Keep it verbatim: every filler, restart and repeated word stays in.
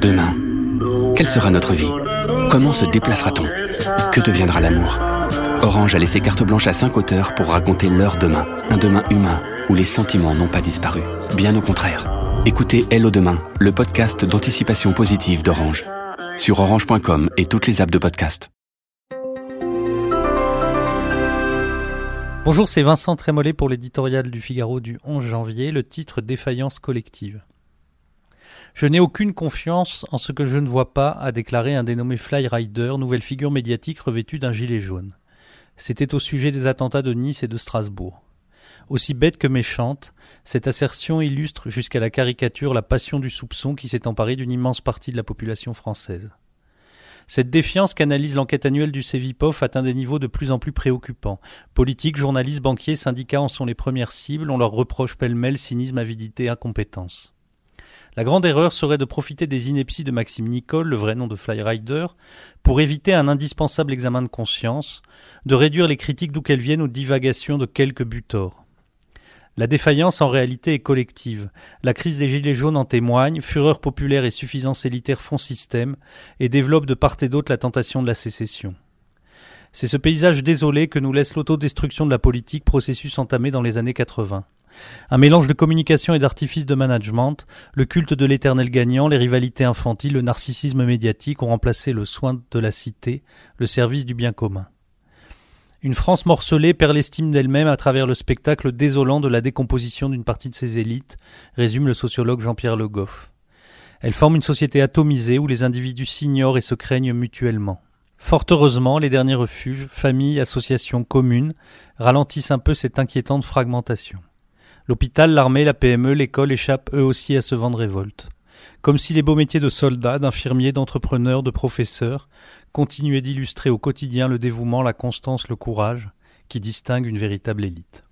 Demain, quelle sera notre vie ? Comment se déplacera-t-on ? Que deviendra l'amour ? Orange a laissé carte blanche à cinq auteurs pour raconter leur demain. Un demain humain où les sentiments n'ont pas disparu. Bien au contraire. Écoutez Hello Demain, le podcast d'anticipation positive d'Orange. Sur orange point com et toutes les apps de podcast. Bonjour, c'est Vincent Trémolet pour l'éditorial du Figaro du onze janvier, le titre « Défaillance collective ». Je n'ai aucune confiance en ce que je ne vois pas, a déclaré un dénommé Fly Rider, nouvelle figure médiatique revêtue d'un gilet jaune. C'était au sujet des attentats de Nice et de Strasbourg. Aussi bête que méchante, cette assertion illustre jusqu'à la caricature la passion du soupçon qui s'est emparée d'une immense partie de la population française. Cette défiance qu'analyse l'enquête annuelle du Cevipof atteint des niveaux de plus en plus préoccupants. Politiques, journalistes, banquiers, syndicats en sont les premières cibles, on leur reproche pêle-mêle cynisme, avidité, incompétence. La grande erreur serait de profiter des inepties de Maxime Nicole, le vrai nom de Fly Rider, pour éviter un indispensable examen de conscience, de réduire les critiques d'où qu'elles viennent aux divagations de quelques butors. La défaillance en réalité est collective. La crise des gilets jaunes en témoigne, fureur populaire et suffisance élitaire font système et développent de part et d'autre la tentation de la sécession. C'est ce paysage désolé que nous laisse l'autodestruction de la politique, processus entamé dans les années quatre-vingt. Un mélange de communication et d'artifices de management, le culte de l'éternel gagnant, les rivalités infantiles, le narcissisme médiatique ont remplacé le soin de la cité, le service du bien commun. Une France morcelée perd l'estime d'elle-même à travers le spectacle désolant de la décomposition d'une partie de ses élites, résume le sociologue Jean-Pierre Le Goff. Elle forme une société atomisée où les individus s'ignorent et se craignent mutuellement. Fort heureusement, les derniers refuges, familles, associations, communes, ralentissent un peu cette inquiétante fragmentation. L'hôpital, l'armée, la P M E, l'école échappent eux aussi à ce vent de révolte. Comme si les beaux métiers de soldats, d'infirmiers, d'entrepreneurs, de professeurs continuaient d'illustrer au quotidien le dévouement, la constance, le courage qui distinguent une véritable élite.